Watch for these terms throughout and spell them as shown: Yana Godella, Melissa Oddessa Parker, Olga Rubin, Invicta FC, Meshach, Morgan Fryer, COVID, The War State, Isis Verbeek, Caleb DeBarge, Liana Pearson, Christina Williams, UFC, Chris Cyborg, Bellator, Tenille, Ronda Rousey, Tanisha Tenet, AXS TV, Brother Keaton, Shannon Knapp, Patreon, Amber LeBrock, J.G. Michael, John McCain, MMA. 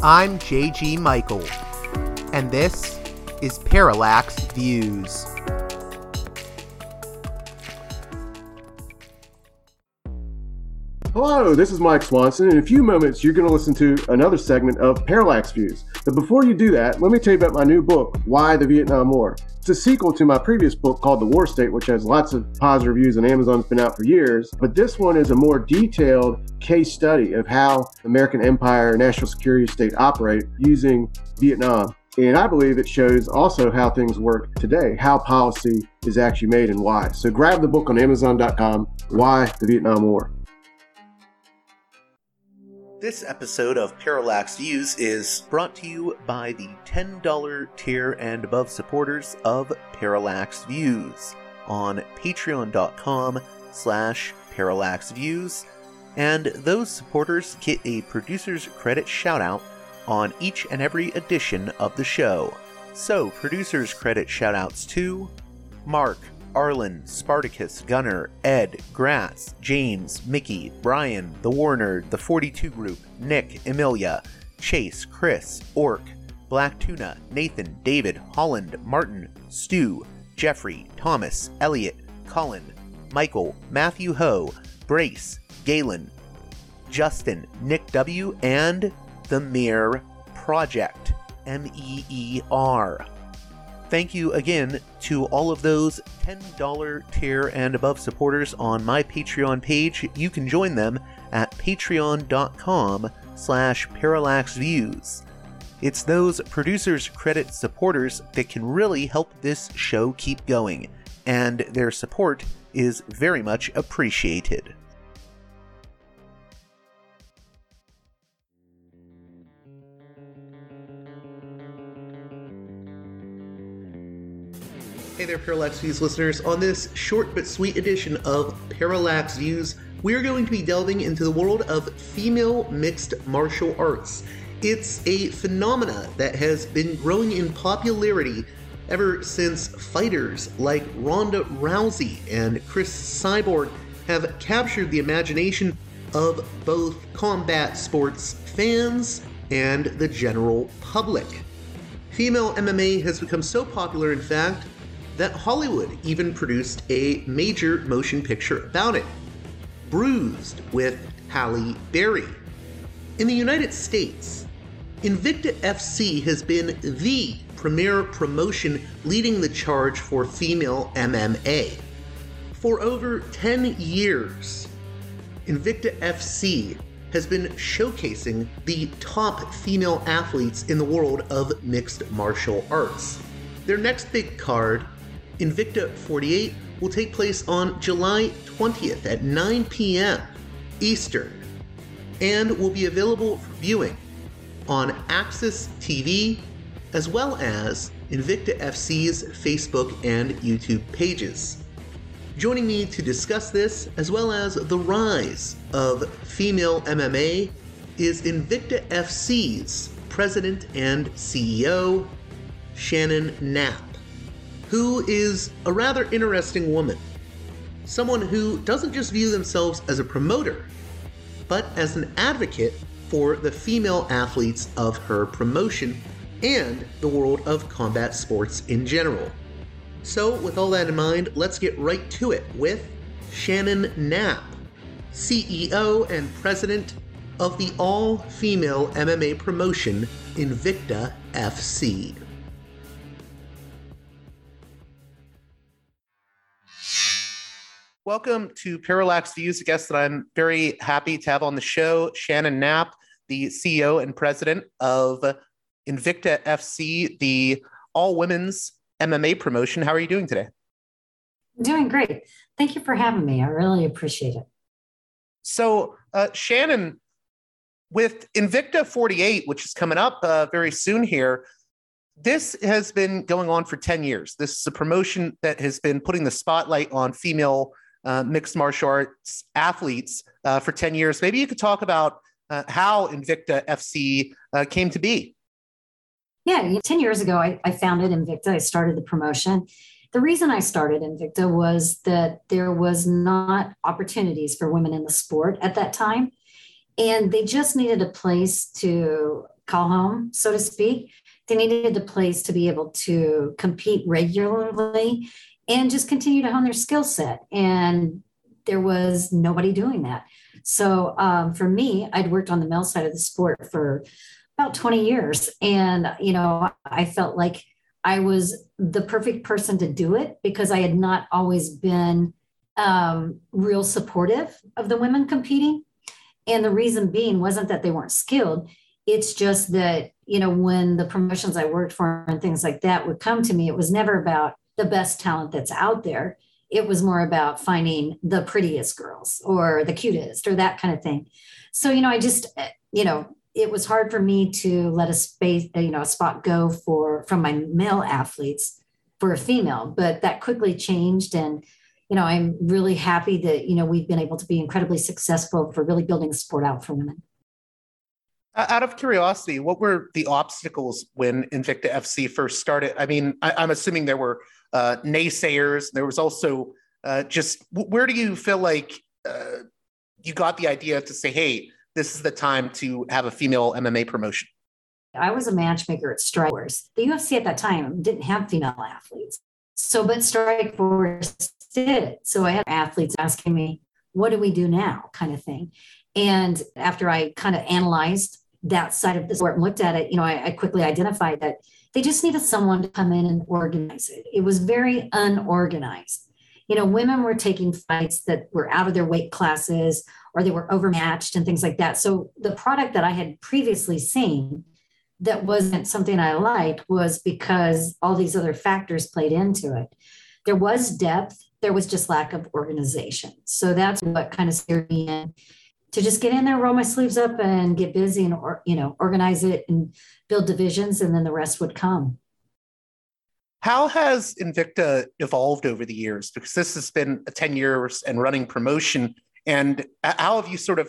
I'm J.G. Michael, and this is Parallax Views. Hello, this is Mike Swanson. In a few moments, you're going to listen to another segment of Parallax Views. But before you do that, let me tell you about my new book, Why the Vietnam War. It's a sequel to my previous book called The War State, which has lots of positive reviews and Amazon's been out for years. But this one is a more detailed case study of how the American empire, national security state operate using Vietnam. And I believe it shows also how things work today, how policy is actually made and why. So grab the book on Amazon.com, Why the Vietnam War. This episode of Parallax Views is brought to you by the $10 tier and above supporters of Parallax Views on patreon.com/parallaxviews, and those supporters get a producer's credit shout-out on each and every edition of the show. So, producer's credit shout-outs to Mark, Arlen, Spartacus, Gunner, Ed, Gratz, James, Mickey, Brian, The Warner, The 42 Group, Nick, Emilia, Chase, Chris, Orc, Black Tuna, Nathan, David, Holland, Martin, Stu, Jeffrey, Thomas, Elliot, Colin, Michael, Matthew Ho, Brace, Galen, Justin, Nick W., and The Mere Project, M-E-E-R. Thank you again to all of those $10 tier and above supporters on my Patreon page. You can join them at patreon.com/parallaxviews. It's those producers credit supporters that can really help this show keep going, and their support is very much appreciated. Hey there, Parallax Views listeners. On this short but sweet edition of Parallax Views, we're going to be delving into the world of female mixed martial arts. It's a phenomena that has been growing in popularity ever since fighters like Ronda Rousey and Chris Cyborg have captured the imagination of both combat sports fans and the general public. Female MMA has become so popular, in fact, that Hollywood even produced a major motion picture about it, Bruised with Halle Berry. In the United States, Invicta FC has been the premier promotion leading the charge for female MMA. For over 10 years, Invicta FC has been showcasing the top female athletes in the world of mixed martial arts. Their next big card, Invicta 48, will take place on July 20th at 9 p.m. Eastern and will be available for viewing on AXS TV as well as Invicta FC's Facebook and YouTube pages. Joining me to discuss this, as well as the rise of female MMA, is Invicta FC's president and CEO, Shannon Knapp, who is a rather interesting woman, someone who doesn't just view themselves as a promoter, but as an advocate for the female athletes of her promotion and the world of combat sports in general. So with all that in mind, let's get right to it with Shannon Knapp, CEO and president of the all-female MMA promotion, Invicta FC. Welcome to Parallax Views, a guest that I'm very happy to have on the show, Shannon Knapp, the CEO and president of Invicta FC, the all-women's MMA promotion. How are you doing today? I'm doing great. Thank you for having me. I really appreciate it. So, Shannon, with Invicta 48, which is coming up very soon here, this has been going on for 10 years. This is a promotion that has been putting the spotlight on female mixed martial arts athletes for 10 years. Maybe you could talk about how Invicta FC came to be. Yeah, 10 years ago, I founded Invicta. I started the promotion. The reason I started Invicta was that there was not opportunities for women in the sport at that time, and they just needed a place to call home, so to speak. They needed a place to be able to compete regularly and just continue to hone their skill set. And there was nobody doing that. So for me, I'd worked on the male side of the sport for about 20 years. And, you know, I felt like I was the perfect person to do it because I had not always been real supportive of the women competing. And the reason being wasn't that they weren't skilled. It's just that, you know, when the promotions I worked for and things like that would come to me, it was never about the best talent that's out there. It was more about finding the prettiest girls or the cutest or that kind of thing. So, you know, I just, you know, it was hard for me to let a space, you know, a spot go from my male athletes for a female, but that quickly changed. And, you know, I'm really happy that, you know, we've been able to be incredibly successful for really building sport out for women. Out of curiosity, what were the obstacles when Invicta FC first started? I mean, I'm assuming there were naysayers. There was also just, where do you feel like you got the idea to say, hey, this is the time to have a female MMA promotion? I was a matchmaker at Strikeforce. The UFC at that time didn't have female athletes. So, but Strikeforce did. So I had athletes asking me, what do we do now? Kind of thing. And after I kind of analyzed that side of the sport and looked at it, you know, I quickly identified that they just needed someone to come in and organize it. It was very unorganized. You know, women were taking fights that were out of their weight classes or they were overmatched and things like that. So the product that I had previously seen that wasn't something I liked was because all these other factors played into it. There was depth. There was just lack of organization. So that's what kind of scared me in. To just get in there, roll my sleeves up and get busy and, you know, organize it and build divisions. And then the rest would come. How has Invicta evolved over the years? Because this has been a 10 years and running promotion. And how have you sort of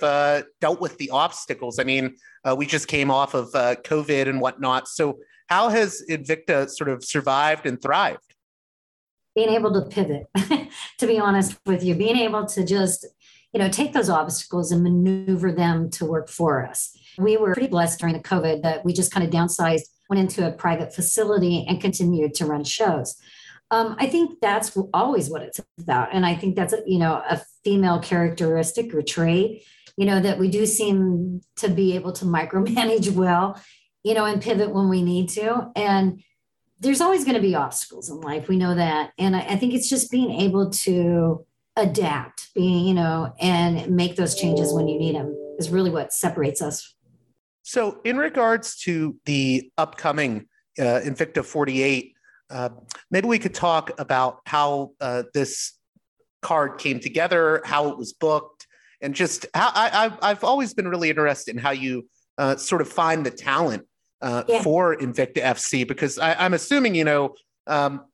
dealt with the obstacles? I mean, we just came off of COVID and whatnot. So how has Invicta sort of survived and thrived? Being able to pivot, to be honest with you, being able to just, you know, take those obstacles and maneuver them to work for us. We were pretty blessed during the COVID that we just kind of downsized, went into a private facility and continued to run shows. I think that's always what it's about. And I think that's, you know, a female characteristic or trait, you know, that we do seem to be able to micromanage well, you know, and pivot when we need to. And there's always going to be obstacles in life. We know that. And I think it's just being able to adapt, being, you know, and make those changes when you need them is really what separates us. So in regards to the upcoming Invicta 48, maybe we could talk about how this card came together, how it was booked, and just how I've always been really interested in how you sort of find the talent for Invicta FC, because I'm assuming, you know,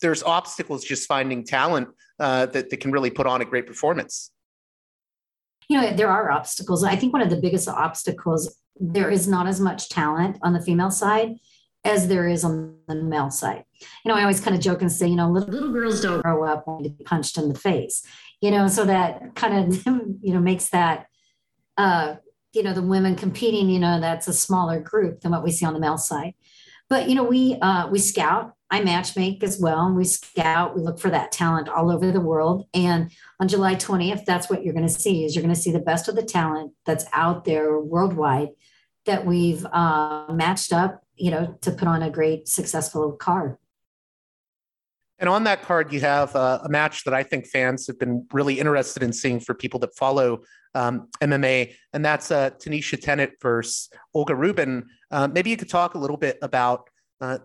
there's obstacles just finding talent that can really put on a great performance. You know, there are obstacles. I think one of the biggest obstacles, there is not as much talent on the female side as there is on the male side. You know, I always kind of joke and say, you know, little girls don't grow up wanting to be punched in the face, you know, so that kind of, you know, makes that, you know, the women competing, you know, that's a smaller group than what we see on the male side. But, you know, we scout. I matchmake as well. And we scout, we look for that talent all over the world. And on July 20th, that's what you're going to see is you're going to see the best of the talent that's out there worldwide that we've matched up, you know, to put on a great successful card. And on that card, you have a match that I think fans have been really interested in seeing for people that follow MMA, and that's Tanisha Tenet versus Olga Rubin. Maybe you could talk a little bit about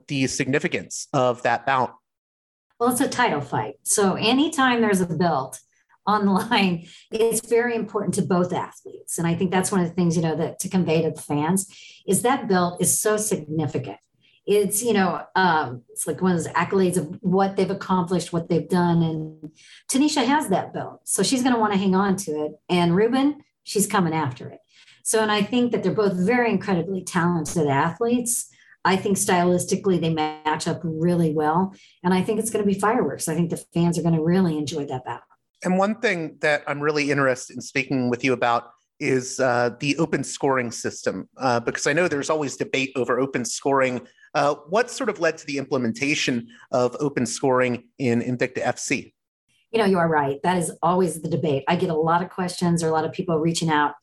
the significance of that bout. Well, it's a title fight. So anytime there's a belt on the line, it's very important to both athletes. And I think that's one of the things, you know, that to convey to the fans is that belt is so significant. It's, you know, it's like one of those accolades of what they've accomplished, what they've done. And Tanisha has that belt. So she's going to want to hang on to it. And Ruben, she's coming after it. So, and I think that they're both very incredibly talented athletes. I think stylistically they match up really well. And I think it's going to be fireworks. I think the fans are going to really enjoy that battle. And one thing that I'm really interested in speaking with you about is the open scoring system, because I know there's always debate over open scoring. What sort of led to the implementation of open scoring in Invicta FC? You know, you are right. That is always the debate. I get a lot of questions or a lot of people reaching out.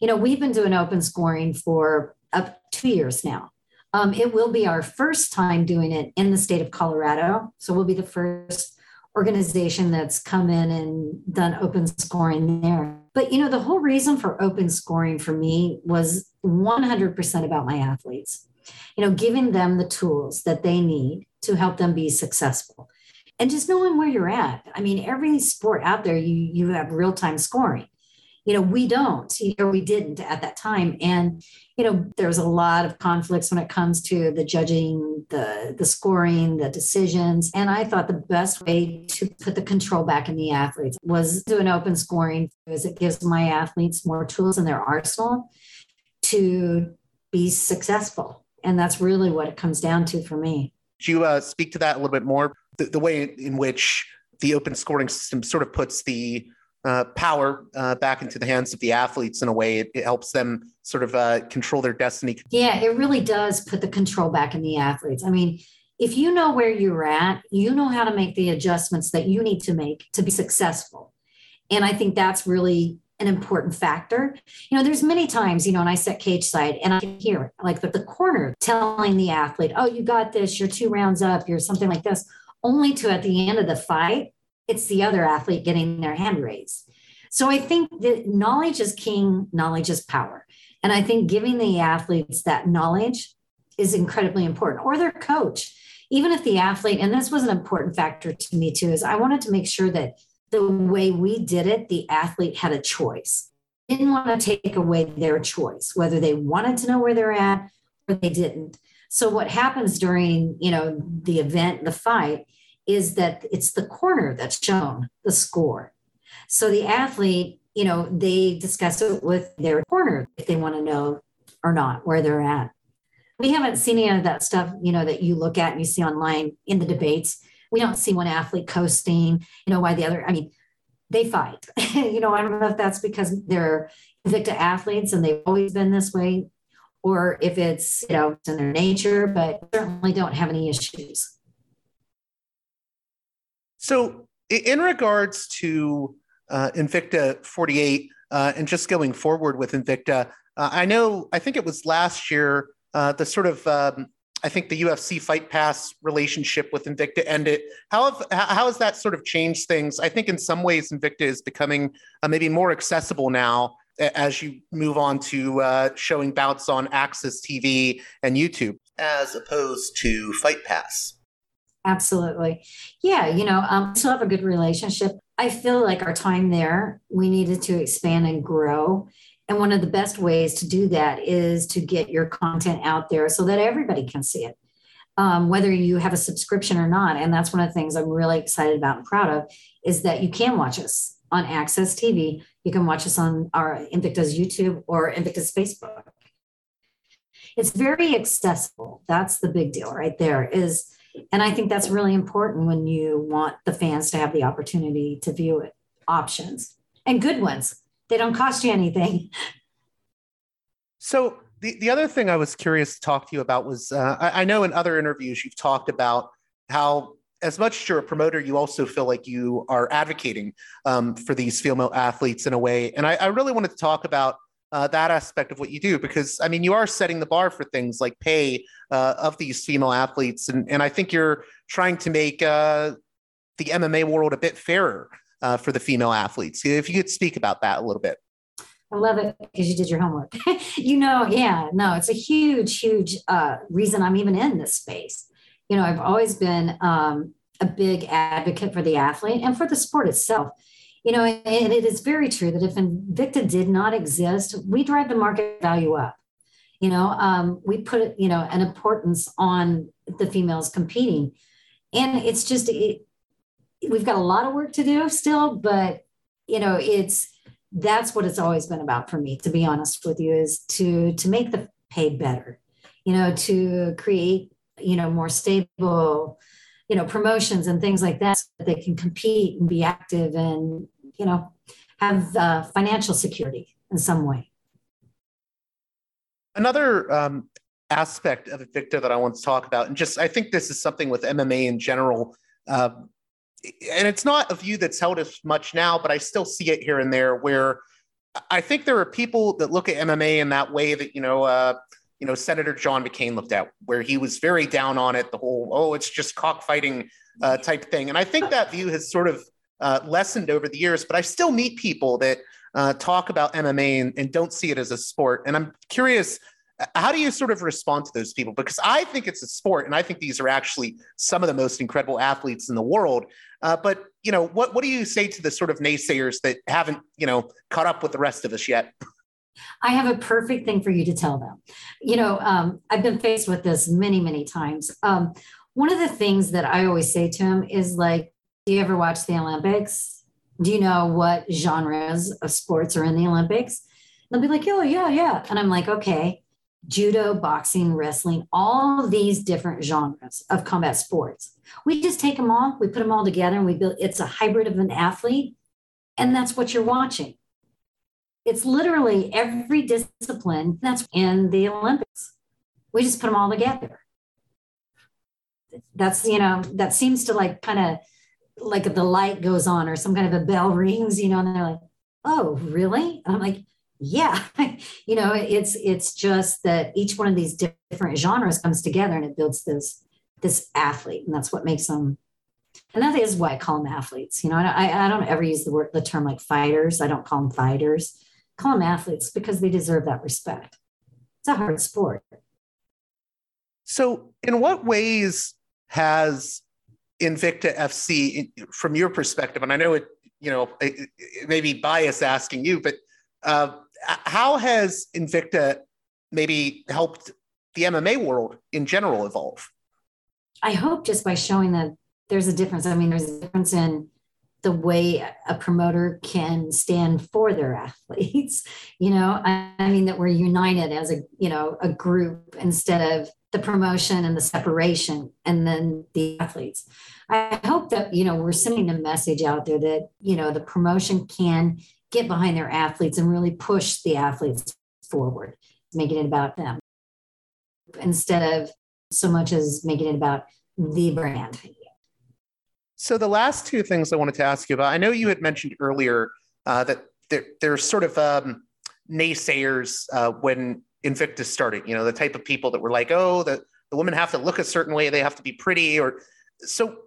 You know, we've been doing open scoring for up 2 years now. It will be our first time doing it in the state of Colorado. So we'll be the first organization that's come in and done open scoring there. But, you know, the whole reason for open scoring for me was 100% about my athletes, you know, giving them the tools that they need to help them be successful. And just knowing where you're at. I mean, every sport out there, you have real-time scoring. You know, we don't, we didn't at that time. And, you know, there was a lot of conflicts when it comes to the judging, the scoring, the decisions. And I thought the best way to put the control back in the athletes was to do an open scoring, because it gives my athletes more tools in their arsenal to be successful. And that's really what it comes down to for me. Could you speak to that a little bit more? The way in which the open scoring system sort of puts the power back into the hands of the athletes in a way. It helps them sort of control their destiny. Yeah, it really does put the control back in the athletes. I mean, if you know where you're at, you know how to make the adjustments that you need to make to be successful. And I think that's really an important factor. You know, there's many times, you know, and I set cage side and I can hear like the corner telling the athlete, oh, you got this, you're 2 rounds up, you're something like this. Only to at the end of the fight, it's the other athlete getting their hand raised. So I think that knowledge is king, knowledge is power. And I think giving the athletes that knowledge is incredibly important, or their coach, even if the athlete, and this was an important factor to me too, is I wanted to make sure that the way we did it, the athlete had a choice. Didn't want to take away their choice, whether they wanted to know where they're at or they didn't. So what happens during, you know, the event, the fight, is that it's the corner that's shown the score. So the athlete, you know, they discuss it with their corner if they want to know or not where they're at. We haven't seen any of that stuff, you know, that you look at and you see online in the debates. We don't see one athlete coasting, you know, why the other, I mean, they fight. You know, I don't know if that's because they're Invicta athletes and they've always been this way, or if it's, you know, it's in their nature, but certainly don't have any issues. So in regards to Invicta 48 and just going forward with Invicta, I think it was last year, the sort of, I think the UFC Fight Pass relationship with Invicta ended. How has that sort of changed things? I think in some ways Invicta is becoming maybe more accessible now as you move on to showing bouts on AXS TV and YouTube, as opposed to Fight Pass. Absolutely. Yeah, you know, still have a good relationship. I feel like our time there, we needed to expand and grow. And one of the best ways to do that is to get your content out there so that everybody can see it, whether you have a subscription or not. And that's one of the things I'm really excited about and proud of, is that you can watch us on AXS TV. You can watch us on our Invicta's YouTube or Invicta's Facebook. It's very accessible. That's the big deal right there is, and I think that's really important when you want the fans to have the opportunity to view it, options and good ones. They don't cost you anything. So the other thing I was curious to talk to you about was, I know in other interviews you've talked about how, as much as you're a promoter, you also feel like you are advocating for these female athletes in a way. And I really wanted to talk about that aspect of what you do, because, I mean, you are setting the bar for things like pay of these female athletes. And I think you're trying to make the MMA world a bit fairer for the female athletes. If you could speak about that a little bit. I love it because you did your homework. You know, yeah, no, it's a huge, huge reason I'm even in this space. You know, I've always been a big advocate for the athlete and for the sport itself. You know, and it is very true that if Invicta did not exist, we drive the market value up. You know, we put, you know, an importance on the females competing. And it's just, we've got a lot of work to do still, but, you know, that's what it's always been about for me, to be honest with you, is to make the pay better, you know, to create, you know, more stable, you know, promotions and things like that, so that they can compete and be active and, you know, have financial security. in some way. Another aspect of Invicta that I want to talk about, and just I think this is something with MMA in general, and it's not a view that's held as much now, but I still see it here and there, where I think there are people that look at MMA in that way that, you know, Senator John McCain looked at, where he was very down on it, the whole, oh, it's just cockfighting type thing. And I think that view has sort of lessened over the years, but I still meet people that talk about MMA and don't see it as a sport. And I'm curious, how do you sort of respond to those people? Because I think it's a sport, and I think these are actually some of the most incredible athletes in the world. But, you know, what do you say to the sort of naysayers that haven't, you know, caught up with the rest of us yet? I have a perfect thing for you to tell them. You know, I've been faced with this many, many times. One of the things that I always say to them is like, do you ever watch the Olympics? Do you know what genres of sports are in the Olympics? They'll be like, oh, yeah. And I'm like, okay. Judo, boxing, wrestling, all these different genres of combat sports. We just take them all, we put them all together, and we build, it's a hybrid of an athlete. And that's what you're watching. It's literally every discipline that's in the Olympics. We just put them all together. That's, you know, that seems to like kind of like the light goes on or some kind of a bell rings, you know, and they're like, oh, really? And I'm like, yeah, you know, it's just that each one of these different genres comes together and it builds this athlete. And that's what makes them. And that is why I call them athletes. You know, I don't ever use the term like fighters. I don't call them fighters. I call them athletes because they deserve that respect. It's a hard sport. So in what ways has Invicta FC, from your perspective, and I know it may be biased asking you, but how has Invicta maybe helped the MMA world in general evolve? I hope just by showing that there's a difference. I mean, there's a difference in the way a promoter can stand for their athletes. You know, I mean, that we're united as a, you know, a group instead of the promotion and the separation and then the athletes. I hope that, you know, we're sending a message out there that, you know, the promotion can get behind their athletes and really push the athletes forward, making it about them instead of so much as making it about the brand. So the last two things I wanted to ask you about, I know you had mentioned earlier that there's sort of naysayers when Invicta started, you know, the type of people that were like, oh, the women have to look a certain way, they have to be pretty. Or so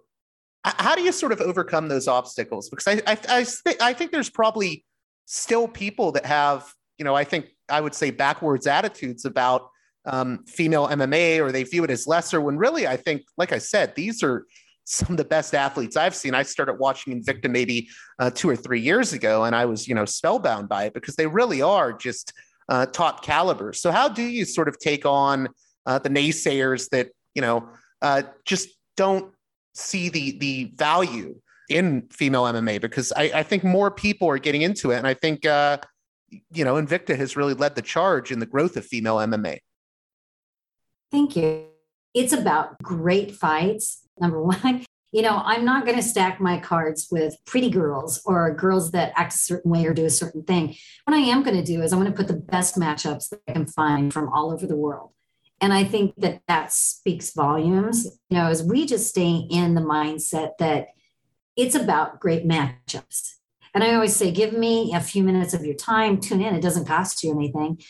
how do you sort of overcome those obstacles? Because I think there's probably still people that have, you know, I think I would say backwards attitudes about female MMA, or they view it as lesser when really, I think, like I said, these are some of the best athletes I've seen. I started watching Invicta maybe 2 or 3 years ago, and I was, you know, spellbound by it because they really are just top caliber. So how do you sort of take on the naysayers that, you know, just don't see the value in female MMA? Because I think more people are getting into it. And I think, you know, Invicta has really led the charge in the growth of female MMA. Thank you. It's about great fights. Number one, you know, I'm not going to stack my cards with pretty girls or girls that act a certain way or do a certain thing. What I am going to do is I'm going to put the best matchups that I can find from all over the world. And I think that that speaks volumes, you know, as we just stay in the mindset that it's about great matchups. And I always say, give me a few minutes of your time, tune in. It doesn't cost you anything.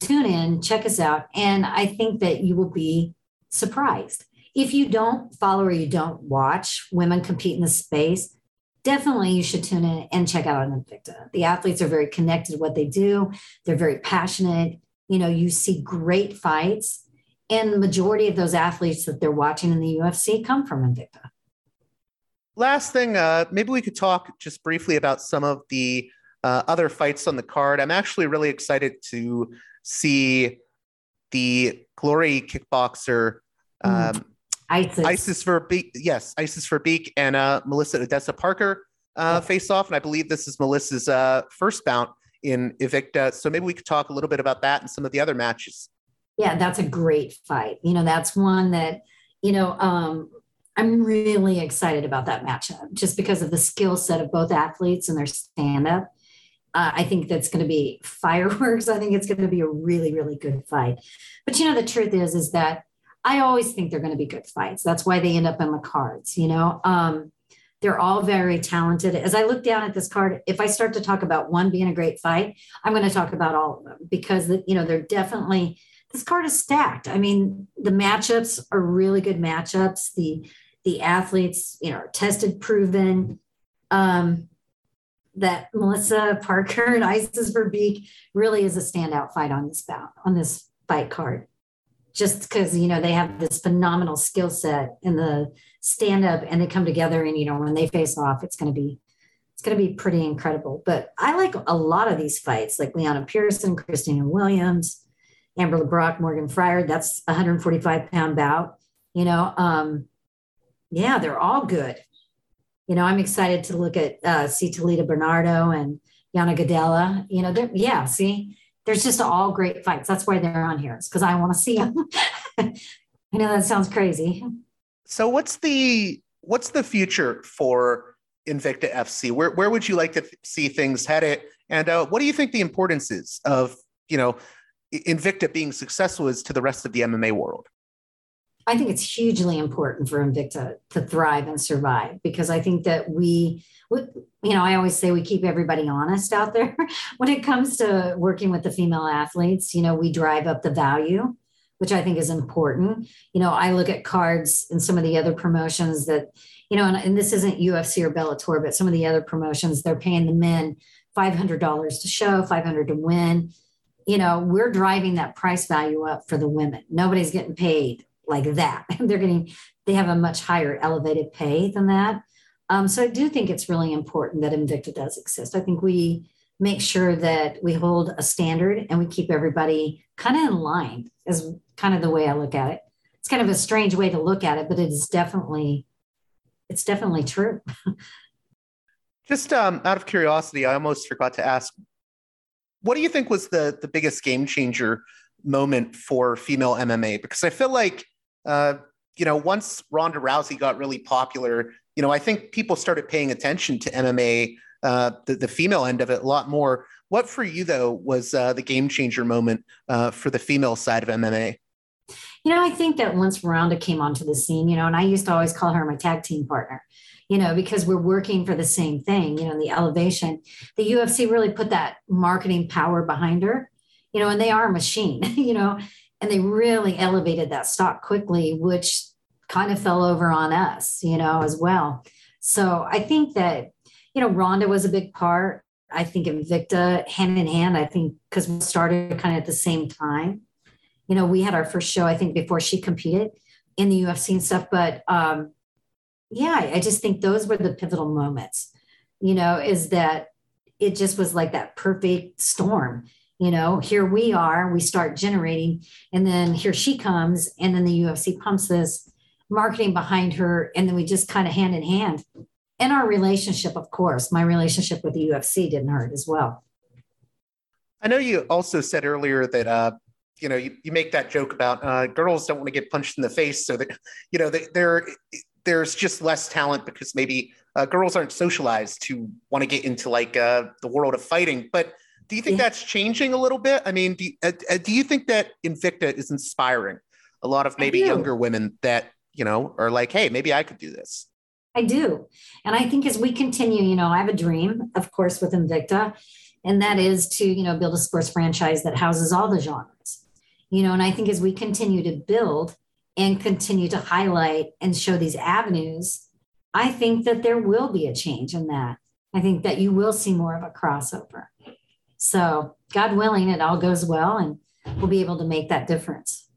Tune in, check us out. And I think that you will be surprised. If you don't follow or you don't watch women compete in the space, definitely you should tune in and check out on Invicta. The athletes are very connected to what they do. They're very passionate. You know, you see great fights, and the majority of those athletes that they're watching in the UFC come from Invicta. Last thing, maybe we could talk just briefly about some of the other fights on the card. I'm actually really excited to see the Glory kickboxer, Isis Verbeek. Yes, Isis Verbeek and Melissa Oddessa Parker face off. And I believe this is Melissa's first bout in Invicta. So maybe we could talk a little bit about that and some of the other matches. Yeah, that's a great fight. You know, that's one that, you know, I'm really excited about that matchup just because of the skill set of both athletes and their stand up. I think that's going to be fireworks. I think it's going to be a really, really good fight. But, you know, the truth is that I always think they're going to be good fights. That's why they end up on the cards, you know. They're all very talented. As I look down at this card, if I start to talk about one being a great fight, I'm going to talk about all of them because, you know, they're definitely – this card is stacked. I mean, the matchups are really good matchups. The athletes, you know, are tested, proven. That Melissa Parker and Isis Verbeek really is a standout fight on this fight card. Just because, you know, they have this phenomenal skill set in the stand-up and they come together and, you know, when they face off, it's going to be pretty incredible. But I like a lot of these fights, like Liana Pearson, Christina Williams, Amber LeBrock, Morgan Fryer. That's a 145-pound bout, you know. Yeah, they're all good. You know, I'm excited to look at C Talita Bernardo and Yana Godella. You know, yeah, see? There's just all great fights. That's why they're on here. It's because I want to see them. I know that sounds crazy. So what's the future for Invicta FC? Where would you like to see things headed? And what do you think the importance is of, you know, Invicta being successful is to the rest of the MMA world? I think it's hugely important for Invicta to thrive and survive because I think that we, you know, I always say we keep everybody honest out there when it comes to working with the female athletes. You know, we drive up the value, which I think is important. You know, I look at cards and some of the other promotions that, you know, and this isn't UFC or Bellator, but some of the other promotions, they're paying the men $500 to show, $500 to win. You know, we're driving that price value up for the women. Nobody's getting paid like that. They have a much higher elevated pay than that. So I do think it's really important that Invicta does exist. I think we make sure that we hold a standard and we keep everybody kind of in line is kind of the way I look at it. It's kind of a strange way to look at it, but it's definitely true. Just out of curiosity, I almost forgot to ask, what do you think was the biggest game changer moment for female MMA? Because I feel like, you know, once Ronda Rousey got really popular, you know, I think people started paying attention to MMA, the female end of it a lot more. What for you, though, was the game changer moment for the female side of MMA? You know, I think that once Ronda came onto the scene, you know, and I used to always call her my tag team partner, you know, because we're working for the same thing, you know, the elevation. The UFC really put that marketing power behind her, you know, and they are a machine, you know, and they really elevated that stock quickly, which kind of fell over on us, you know, as well. So I think that, you know, Ronda was a big part. I think Invicta hand in hand, I think, because we started kind of at the same time. You know, we had our first show, I think, before she competed in the UFC and stuff. But yeah, I just think those were the pivotal moments, you know, is that it just was like that perfect storm. You know, here we are, we start generating, and then here she comes, and then the UFC pumps this marketing behind her, and then we just kind of hand in hand. And our relationship, of course, my relationship with the UFC didn't hurt as well. I know you also said earlier that, you know, you make that joke about girls don't want to get punched in the face, so that, you know, there's just less talent because maybe girls aren't socialized to want to get into like the world of fighting, but do you think that's changing a little bit? I mean, do you think that Invicta is inspiring a lot of maybe younger women that, you know, are like, hey, maybe I could do this? I do. And I think as we continue, you know, I have a dream, of course, with Invicta, and that is to, you know, build a sports franchise that houses all the genres, you know, and I think as we continue to build and continue to highlight and show these avenues, I think that there will be a change in that. I think that you will see more of a crossover. So God willing, it all goes well and we'll be able to make that difference.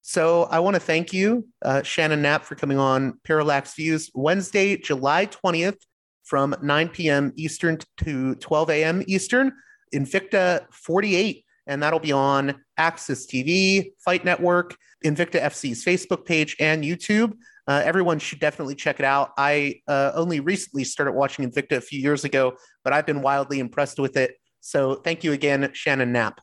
So I want to thank you, Shannon Knapp, for coming on Parallax Views Wednesday, July 20th from 9 p.m. Eastern to 12 a.m. Eastern, Invicta 48. And that'll be on AXS TV, Fight Network, Invicta FC's Facebook page and YouTube. Everyone should definitely check it out. I only recently started watching Invicta a few years ago, but I've been wildly impressed with it. So thank you again, Shannon Knapp.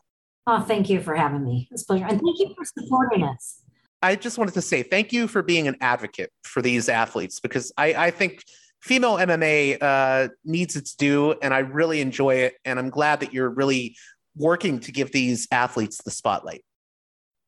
Oh, thank you for having me. It's a pleasure. And thank you for supporting us. I just wanted to say thank you for being an advocate for these athletes, because I think female MMA needs its due, and I really enjoy it. And I'm glad that you're really working to give these athletes the spotlight.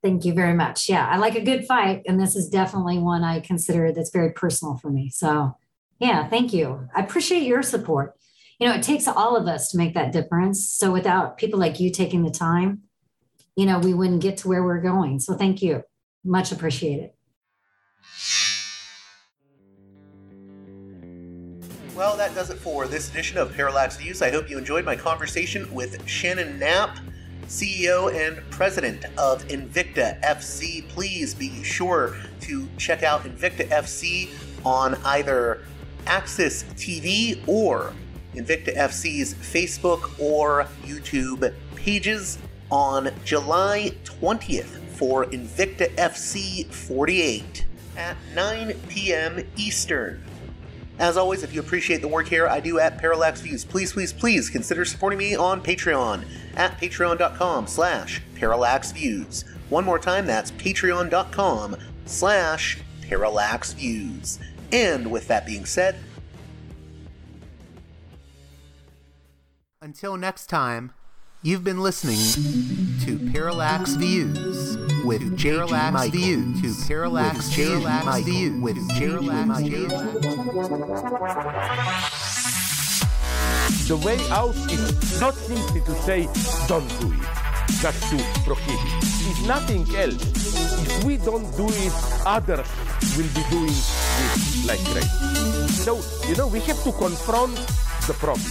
Thank you very much. Yeah, I like a good fight, and this is definitely one I consider that's very personal for me. So yeah, thank you. I appreciate your support. You know, it takes all of us to make that difference. So without people like you taking the time, you know, we wouldn't get to where we're going. So thank you. Much appreciated. Well, that does it for this edition of Parallax Views. I hope you enjoyed my conversation with Shannon Knapp, CEO and president of Invicta FC. Please be sure to check out Invicta FC on either AXS TV or Invicta FC's Facebook or YouTube pages. On July 20th for Invicta FC 48 at 9 p.m. Eastern. As always, if you appreciate the work here I do at Parallax Views, please consider supporting me on Patreon at patreon.com/ParallaxViews. One more time, that's patreon.com/ParallaxViews. And with that being said, until next time, you've been listening to Parallax Views with J.G. Michael. To Parallax Views with J.G. Michael. The way out is not simply to say, don't do it, just to prohibit. It's nothing else. If we don't do it, others will be doing it like crazy. So, you know, we have to confront the problem.